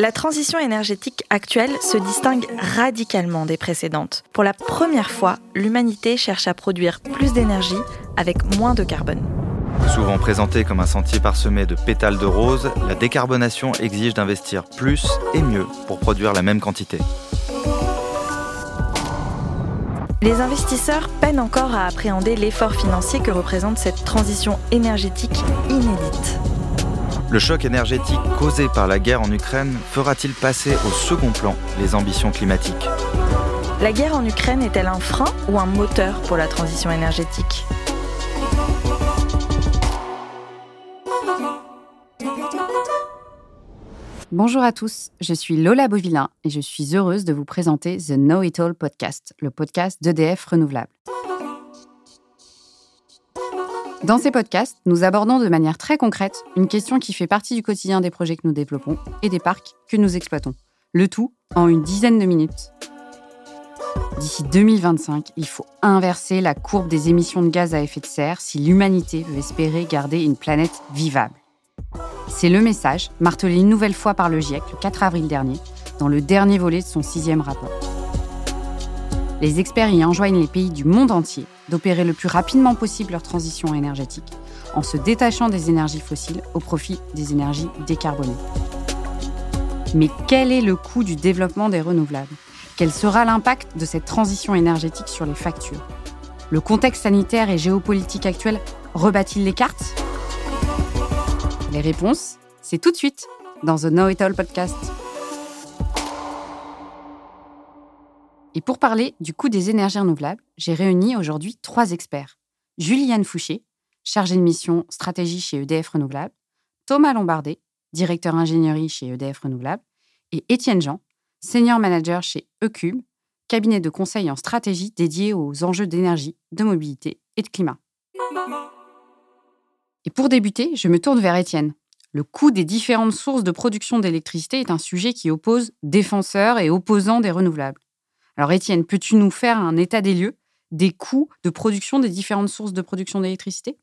La transition énergétique actuelle se distingue radicalement des précédentes. Pour la première fois, l'humanité cherche à produire plus d'énergie avec moins de carbone. Souvent présentée comme un sentier parsemé de pétales de rose, la décarbonation exige d'investir plus et mieux pour produire la même quantité. Les investisseurs peinent encore à appréhender l'effort financier que représente cette transition énergétique inédite. Le choc énergétique causé par la guerre en Ukraine fera-t-il passer au second plan les ambitions climatiques ? La guerre en Ukraine est-elle un frein ou un moteur pour la transition énergétique ? Bonjour à tous, je suis Lola Bovilain et je suis heureuse de vous présenter The Know It All Podcast, le podcast d'EDF Renouvelable. Dans ces podcasts, nous abordons de manière très concrète une question qui fait partie du quotidien des projets que nous développons et des parcs que nous exploitons. Le tout en une dizaine de minutes. D'ici 2025, il faut inverser la courbe des émissions de gaz à effet de serre si l'humanité veut espérer garder une planète vivable. C'est le message martelé une nouvelle fois par le GIEC le 4 avril dernier, dans le dernier volet de son 6e rapport. Les experts y enjoignent les pays du monde entier d'opérer le plus rapidement possible leur transition énergétique en se détachant des énergies fossiles au profit des énergies décarbonées. Mais quel est le coût du développement des renouvelables ? Quel sera l'impact de cette transition énergétique sur les factures ? Le contexte sanitaire et géopolitique actuel rebat-il les cartes ? Les réponses, c'est tout de suite dans The Know It All Podcast. Et pour parler du coût des énergies renouvelables, j'ai réuni aujourd'hui 3 experts. Juliane Fouché, chargée de mission stratégie chez EDF Renouvelable, Thomas Lombardet, directeur ingénierie chez EDF Renouvelable, et Étienne Jean, senior manager chez Ecube, cabinet de conseil en stratégie dédié aux enjeux d'énergie, de mobilité et de climat. Et pour débuter, je me tourne vers Étienne. Le coût des différentes sources de production d'électricité est un sujet qui oppose défenseurs et opposants des renouvelables. Alors Étienne, peux-tu nous faire un état des lieux des coûts de production des différentes sources de production d'électricité ?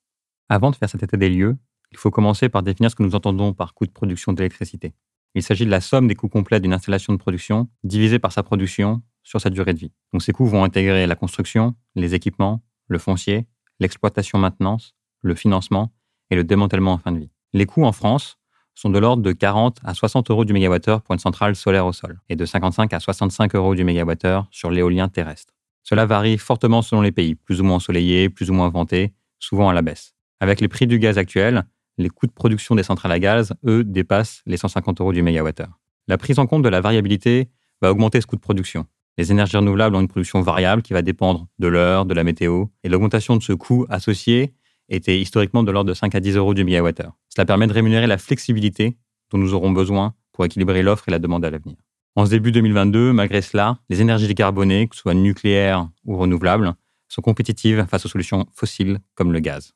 Avant de faire cet état des lieux, il faut commencer par définir ce que nous entendons par coût de production d'électricité. Il s'agit de la somme des coûts complets d'une installation de production divisée par sa production sur sa durée de vie. Donc ces coûts vont intégrer la construction, les équipements, le foncier, l'exploitation-maintenance, le financement et le démantèlement en fin de vie. Les coûts en France sont de l'ordre de 40 à 60 euros du mégawattheure pour une centrale solaire au sol et de 55 à 65 euros du mégawattheure sur l'éolien terrestre. Cela varie fortement selon les pays, plus ou moins ensoleillés, plus ou moins ventés, souvent à la baisse. Avec les prix du gaz actuels, les coûts de production des centrales à gaz, eux, dépassent les 150 euros du mégawattheure. La prise en compte de la variabilité va augmenter ce coût de production. Les énergies renouvelables ont une production variable qui va dépendre de l'heure, de la météo, et l'augmentation de ce coût associé était historiquement de l'ordre de 5 à 10 euros du mégawattheure. Cela permet de rémunérer la flexibilité dont nous aurons besoin pour équilibrer l'offre et la demande à l'avenir. En ce début 2022, malgré cela, les énergies décarbonées, que ce soit nucléaires ou renouvelables, sont compétitives face aux solutions fossiles comme le gaz.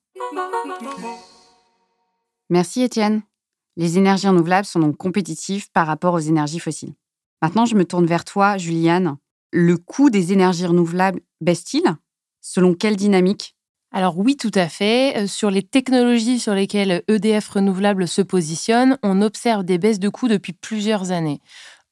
Merci Étienne. Les énergies renouvelables sont donc compétitives par rapport aux énergies fossiles. Maintenant, je me tourne vers toi, Juliane. Le coût des énergies renouvelables baisse-t-il ? Selon quelle dynamique ? Alors oui, tout à fait. Sur les technologies sur lesquelles EDF Renouvelable se positionne, on observe des baisses de coûts depuis plusieurs années.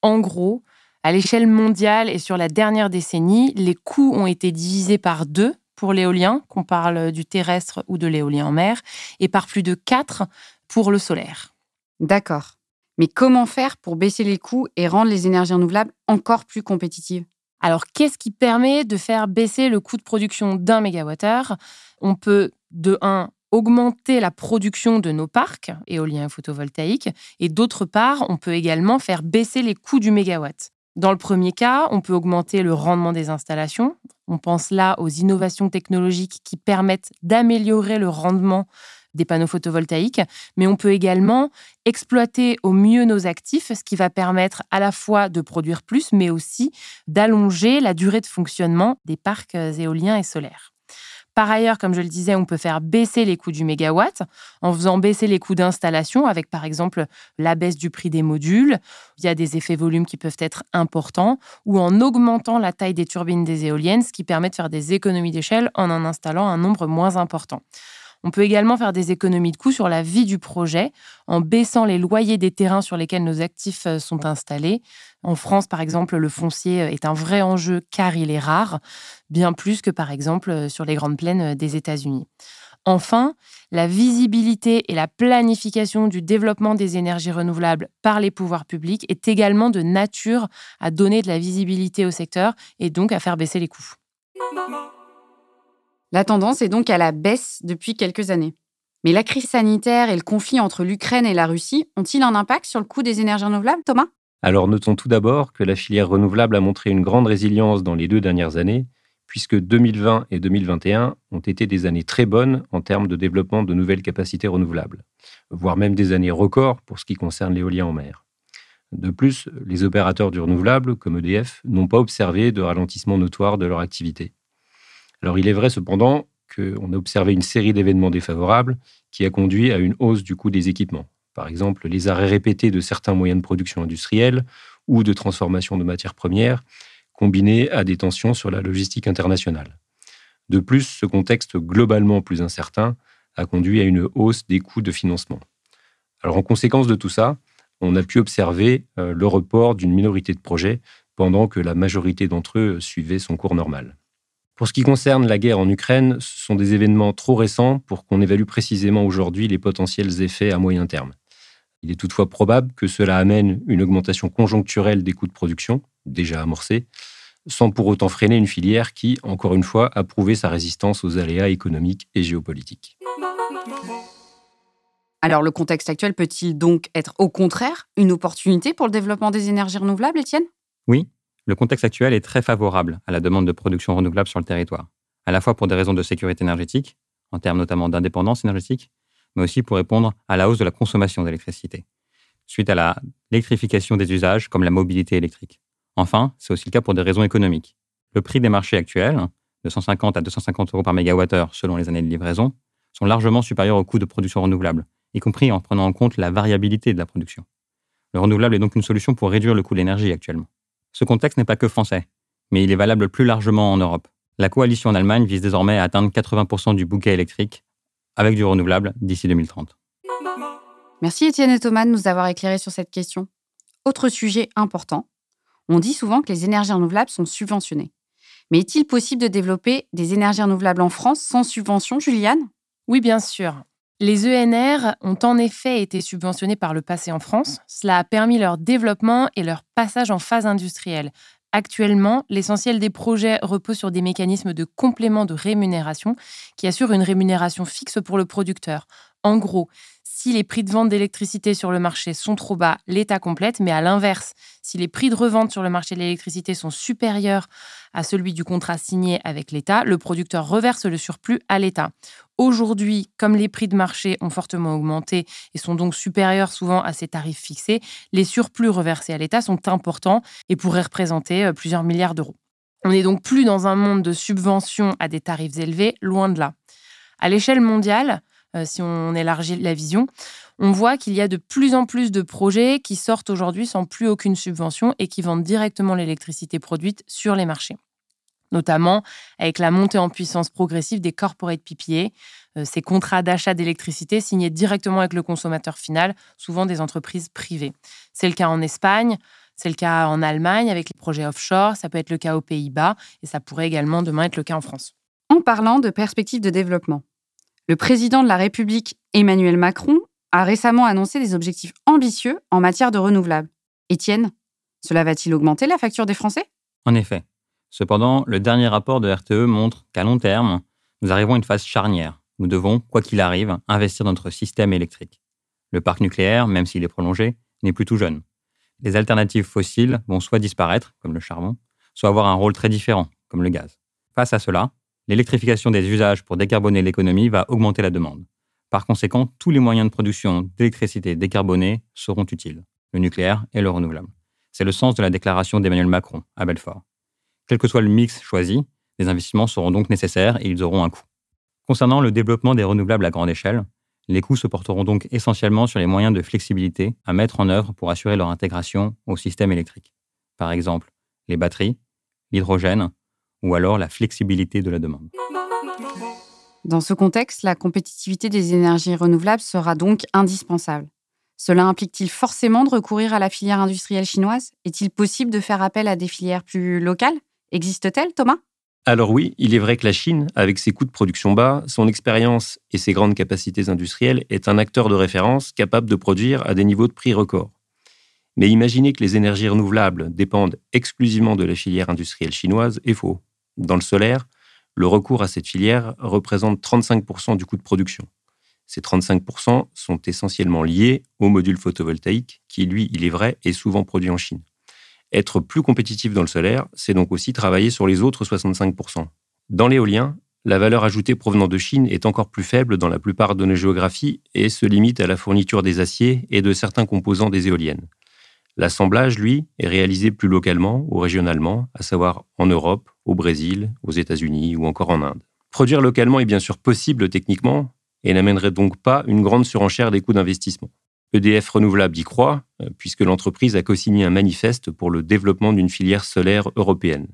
En gros, à l'échelle mondiale et sur la dernière décennie, les coûts ont été divisés par 2 pour l'éolien, qu'on parle du terrestre ou de l'éolien en mer, et par plus de 4 pour le solaire. D'accord. Mais comment faire pour baisser les coûts et rendre les énergies renouvelables encore plus compétitives ? Alors, qu'est-ce qui permet de faire baisser le coût de production d'un mégawattheure ? On peut, de 1, augmenter la production de nos parcs éoliens et photovoltaïques, et d'autre part, on peut également faire baisser les coûts du mégawatt. Dans le premier cas, on peut augmenter le rendement des installations. On pense là aux innovations technologiques qui permettent d'améliorer le rendement des panneaux photovoltaïques, mais on peut également exploiter au mieux nos actifs, ce qui va permettre à la fois de produire plus, mais aussi d'allonger la durée de fonctionnement des parcs éoliens et solaires. Par ailleurs, comme je le disais, on peut faire baisser les coûts du mégawatt en faisant baisser les coûts d'installation avec, par exemple, la baisse du prix des modules. Il y a des effets volumes qui peuvent être importants ou en augmentant la taille des turbines des éoliennes, ce qui permet de faire des économies d'échelle en installant un nombre moins important. On peut également faire des économies de coûts sur la vie du projet en baissant les loyers des terrains sur lesquels nos actifs sont installés. En France, par exemple, le foncier est un vrai enjeu car il est rare, bien plus que, par exemple, sur les grandes plaines des États-Unis. Enfin, la visibilité et la planification du développement des énergies renouvelables par les pouvoirs publics est également de nature à donner de la visibilité au secteur et donc à faire baisser les coûts. La tendance est donc à la baisse depuis quelques années. Mais la crise sanitaire et le conflit entre l'Ukraine et la Russie ont-ils un impact sur le coût des énergies renouvelables, Thomas ? Alors notons tout d'abord que la filière renouvelable a montré une grande résilience dans les 2 dernières années, puisque 2020 et 2021 ont été des années très bonnes en termes de développement de nouvelles capacités renouvelables, voire même des années records pour ce qui concerne l'éolien en mer. De plus, les opérateurs du renouvelable, comme EDF, n'ont pas observé de ralentissement notoire de leur activité. Alors il est vrai cependant qu'on a observé une série d'événements défavorables qui a conduit à une hausse du coût des équipements. Par exemple, les arrêts répétés de certains moyens de production industrielle ou de transformation de matières premières, combiné à des tensions sur la logistique internationale. De plus, ce contexte globalement plus incertain a conduit à une hausse des coûts de financement. Alors, en conséquence de tout ça, on a pu observer le report d'une minorité de projets pendant que la majorité d'entre eux suivaient son cours normal. Pour ce qui concerne la guerre en Ukraine, ce sont des événements trop récents pour qu'on évalue précisément aujourd'hui les potentiels effets à moyen terme. Il est toutefois probable que cela amène une augmentation conjoncturelle des coûts de production, déjà amorcée, sans pour autant freiner une filière qui, encore une fois, a prouvé sa résistance aux aléas économiques et géopolitiques. Alors, le contexte actuel peut-il donc être, au contraire, une opportunité pour le développement des énergies renouvelables, Étienne ? Oui, le contexte actuel est très favorable à la demande de production renouvelable sur le territoire, à la fois pour des raisons de sécurité énergétique, en termes notamment d'indépendance énergétique, mais aussi pour répondre à la hausse de la consommation d'électricité, suite à l'électrification des usages comme la mobilité électrique. Enfin, c'est aussi le cas pour des raisons économiques. Le prix des marchés actuels, de 150 à 250 euros par mégawattheure selon les années de livraison, sont largement supérieurs aux coûts de production renouvelable, y compris en prenant en compte la variabilité de la production. Le renouvelable est donc une solution pour réduire le coût de l'énergie actuellement. Ce contexte n'est pas que français, mais il est valable plus largement en Europe. La coalition en Allemagne vise désormais à atteindre 80% du bouquet électrique avec du renouvelable d'ici 2030. Merci Étienne et Thomas de nous avoir éclairés sur cette question. Autre sujet important, on dit souvent que les énergies renouvelables sont subventionnées. Mais est-il possible de développer des énergies renouvelables en France sans subvention, Juliane ? Oui, bien sûr. Les ENR ont en effet été subventionnés par le passé en France. Cela a permis leur développement et leur passage en phase industrielle. Actuellement, l'essentiel des projets repose sur des mécanismes de complément de rémunération qui assurent une rémunération fixe pour le producteur. En gros, si les prix de vente d'électricité sur le marché sont trop bas, l'État complète, mais à l'inverse, si les prix de revente sur le marché de l'électricité sont supérieurs à celui du contrat signé avec l'État, le producteur reverse le surplus à l'État. Aujourd'hui, comme les prix de marché ont fortement augmenté et sont donc supérieurs souvent à ces tarifs fixés, les surplus reversés à l'État sont importants et pourraient représenter plusieurs milliards d'euros. On n'est donc plus dans un monde de subventions à des tarifs élevés, loin de là. À l'échelle mondiale, si on élargit la vision, on voit qu'il y a de plus en plus de projets qui sortent aujourd'hui sans plus aucune subvention et qui vendent directement l'électricité produite sur les marchés. Notamment avec la montée en puissance progressive des corporate PPA, ces contrats d'achat d'électricité signés directement avec le consommateur final, souvent des entreprises privées. C'est le cas en Espagne, c'est le cas en Allemagne avec les projets offshore, ça peut être le cas aux Pays-Bas et ça pourrait également demain être le cas en France. En parlant de perspectives de développement, le président de la République, Emmanuel Macron, a récemment annoncé des objectifs ambitieux en matière de renouvelables. Étienne, cela va-t-il augmenter la facture des Français ? En effet. Cependant, le dernier rapport de RTE montre qu'à long terme, nous arrivons à une phase charnière. Nous devons, quoi qu'il arrive, investir dans notre système électrique. Le parc nucléaire, même s'il est prolongé, n'est plus tout jeune. Les alternatives fossiles vont soit disparaître, comme le charbon, soit avoir un rôle très différent, comme le gaz. Face à cela, l'électrification des usages pour décarboner l'économie va augmenter la demande. Par conséquent, tous les moyens de production d'électricité décarbonée seront utiles, le nucléaire et le renouvelable. C'est le sens de la déclaration d'Emmanuel Macron à Belfort. Quel que soit le mix choisi, les investissements seront donc nécessaires et ils auront un coût. Concernant le développement des renouvelables à grande échelle, les coûts se porteront donc essentiellement sur les moyens de flexibilité à mettre en œuvre pour assurer leur intégration au système électrique. Par exemple, les batteries, l'hydrogène, ou alors la flexibilité de la demande. Dans ce contexte, la compétitivité des énergies renouvelables sera donc indispensable. Cela implique-t-il forcément de recourir à la filière industrielle chinoise ? Est-il possible de faire appel à des filières plus locales ? Existe-t-elle, Thomas ? Alors oui, il est vrai que la Chine, avec ses coûts de production bas, son expérience et ses grandes capacités industrielles, est un acteur de référence capable de produire à des niveaux de prix records. Mais imaginer que les énergies renouvelables dépendent exclusivement de la filière industrielle chinoise est faux. Dans le solaire, le recours à cette filière représente 35% du coût de production. Ces 35% sont essentiellement liés au module photovoltaïque qui, lui, il est vrai, est souvent produit en Chine. Être plus compétitif dans le solaire, c'est donc aussi travailler sur les autres 65%. Dans l'éolien, la valeur ajoutée provenant de Chine est encore plus faible dans la plupart de nos géographies et se limite à la fourniture des aciers et de certains composants des éoliennes. L'assemblage, lui, est réalisé plus localement ou régionalement, à savoir en Europe, au Brésil, aux États-Unis ou encore en Inde. Produire localement est bien sûr possible techniquement et n'amènerait donc pas une grande surenchère des coûts d'investissement. EDF Renouvelable y croit, puisque l'entreprise a co-signé un manifeste pour le développement d'une filière solaire européenne.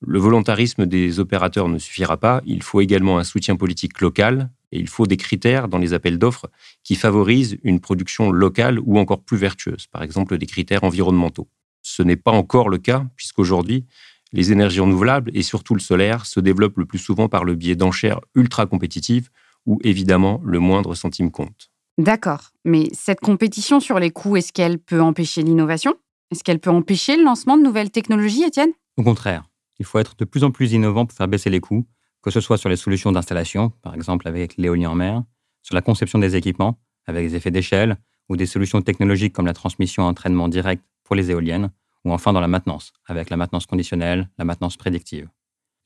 Le volontarisme des opérateurs ne suffira pas, il faut également un soutien politique local et il faut des critères dans les appels d'offres qui favorisent une production locale ou encore plus vertueuse, par exemple des critères environnementaux. Ce n'est pas encore le cas, puisqu'aujourd'hui, les énergies renouvelables et surtout le solaire se développent le plus souvent par le biais d'enchères ultra-compétitives où évidemment le moindre centime compte. D'accord, mais cette compétition sur les coûts, est-ce qu'elle peut empêcher l'innovation ? Est-ce qu'elle peut empêcher le lancement de nouvelles technologies, Étienne ? Au contraire, il faut être de plus en plus innovant pour faire baisser les coûts, que ce soit sur les solutions d'installation, par exemple avec l'éolien en mer, sur la conception des équipements, avec les effets d'échelle, ou des solutions technologiques comme la transmission à entraînement direct pour les éoliennes, ou enfin dans la maintenance, avec la maintenance conditionnelle, la maintenance prédictive.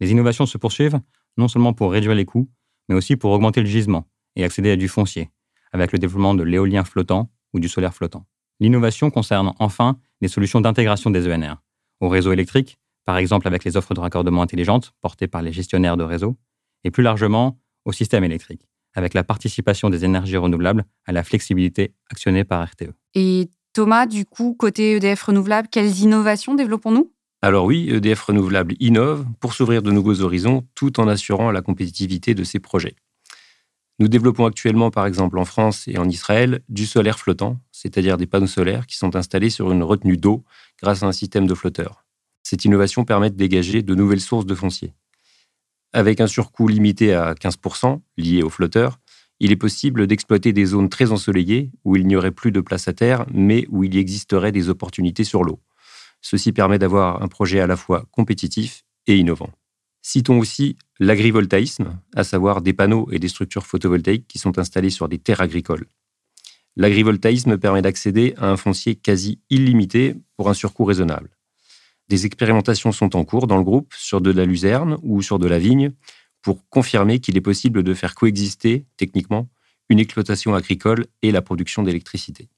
Les innovations se poursuivent, non seulement pour réduire les coûts, mais aussi pour augmenter le gisement et accéder à du foncier, avec le développement de l'éolien flottant ou du solaire flottant. L'innovation concerne enfin les solutions d'intégration des ENR au réseau électrique, par exemple avec les offres de raccordement intelligentes portées par les gestionnaires de réseau, et plus largement au système électrique, avec la participation des énergies renouvelables à la flexibilité actionnée par RTE. Et Thomas, du coup, côté EDF Renouvelable, quelles innovations développons-nous ? Alors oui, EDF Renouvelable innove pour s'ouvrir de nouveaux horizons tout en assurant la compétitivité de ses projets. Nous développons actuellement, par exemple en France et en Israël, du solaire flottant, c'est-à-dire des panneaux solaires qui sont installés sur une retenue d'eau grâce à un système de flotteurs. Cette innovation permet de dégager de nouvelles sources de foncier. Avec un surcoût limité à 15% lié aux flotteurs, il est possible d'exploiter des zones très ensoleillées où il n'y aurait plus de place à terre, mais où il existerait des opportunités sur l'eau. Ceci permet d'avoir un projet à la fois compétitif et innovant. Citons aussi l'agrivoltaïsme, à savoir des panneaux et des structures photovoltaïques qui sont installées sur des terres agricoles. L'agrivoltaïsme permet d'accéder à un foncier quasi illimité pour un surcoût raisonnable. Des expérimentations sont en cours dans le groupe sur de la luzerne ou sur de la vigne pour confirmer qu'il est possible de faire coexister, techniquement, une exploitation agricole et la production d'électricité.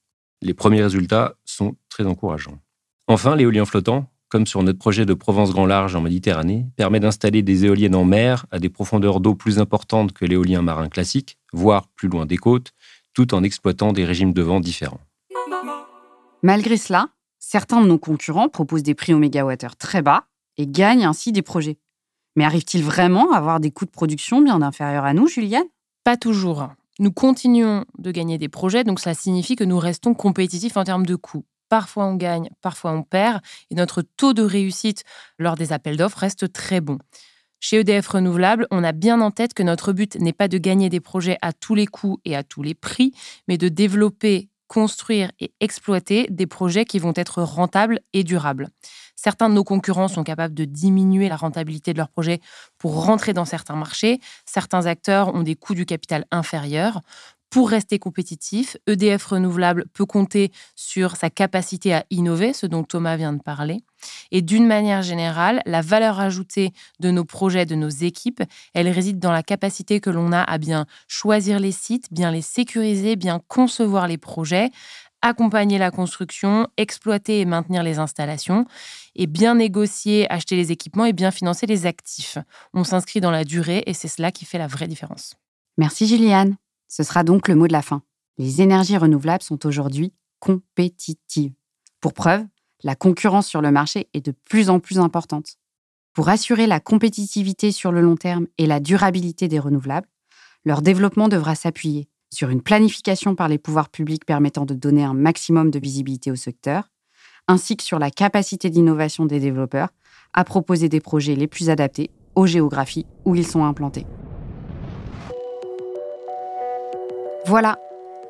Les premiers résultats sont très encourageants. Enfin, l'éolien flottant, comme sur notre projet de Provence Grand Large en Méditerranée, permet d'installer des éoliennes en mer à des profondeurs d'eau plus importantes que l'éolien marin classique, voire plus loin des côtes, tout en exploitant des régimes de vent différents. Malgré cela, certains de nos concurrents proposent des prix au mégawattheure très bas et gagnent ainsi des projets. Mais arrive-t-il vraiment à avoir des coûts de production bien inférieurs à nous, Juliane ? Pas toujours. Nous continuons de gagner des projets, donc ça signifie que nous restons compétitifs en termes de coûts. Parfois on gagne, parfois on perd, et notre taux de réussite lors des appels d'offres reste très bon. Chez EDF Renouvelable, on a bien en tête que notre but n'est pas de gagner des projets à tous les coûts et à tous les prix, mais de développer, construire et exploiter des projets qui vont être rentables et durables. Certains de nos concurrents sont capables de diminuer la rentabilité de leurs projets pour rentrer dans certains marchés. Certains acteurs ont des coûts du capital inférieurs. Pour rester compétitif, EDF Renouvelable peut compter sur sa capacité à innover, ce dont Thomas vient de parler. Et d'une manière générale, la valeur ajoutée de nos projets, de nos équipes, elle réside dans la capacité que l'on a à bien choisir les sites, bien les sécuriser, bien concevoir les projets, accompagner la construction, exploiter et maintenir les installations, et bien négocier, acheter les équipements et bien financer les actifs. On s'inscrit dans la durée et c'est cela qui fait la vraie différence. Merci Juliane. Ce sera donc le mot de la fin. Les énergies renouvelables sont aujourd'hui compétitives. Pour preuve, la concurrence sur le marché est de plus en plus importante. Pour assurer la compétitivité sur le long terme et la durabilité des renouvelables, leur développement devra s'appuyer sur une planification par les pouvoirs publics permettant de donner un maximum de visibilité au secteur, ainsi que sur la capacité d'innovation des développeurs à proposer des projets les plus adaptés aux géographies où ils sont implantés. Voilà,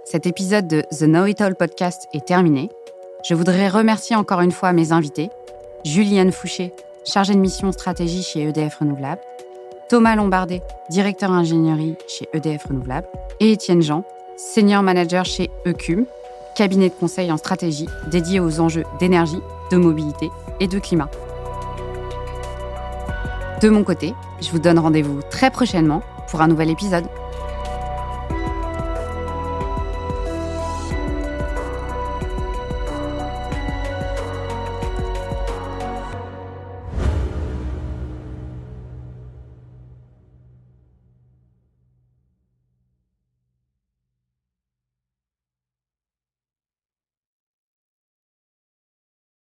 cet épisode de The Know It All Podcast est terminé. Je voudrais remercier encore une fois mes invités, Juliane Fouché, chargée de mission stratégie chez EDF Renouvelable, Thomas Lombardet, directeur ingénierie chez EDF Renouvelable, et Étienne Jean, senior manager chez Ecube, cabinet de conseil en stratégie dédié aux enjeux d'énergie, de mobilité et de climat. De mon côté, je vous donne rendez-vous très prochainement pour un nouvel épisode.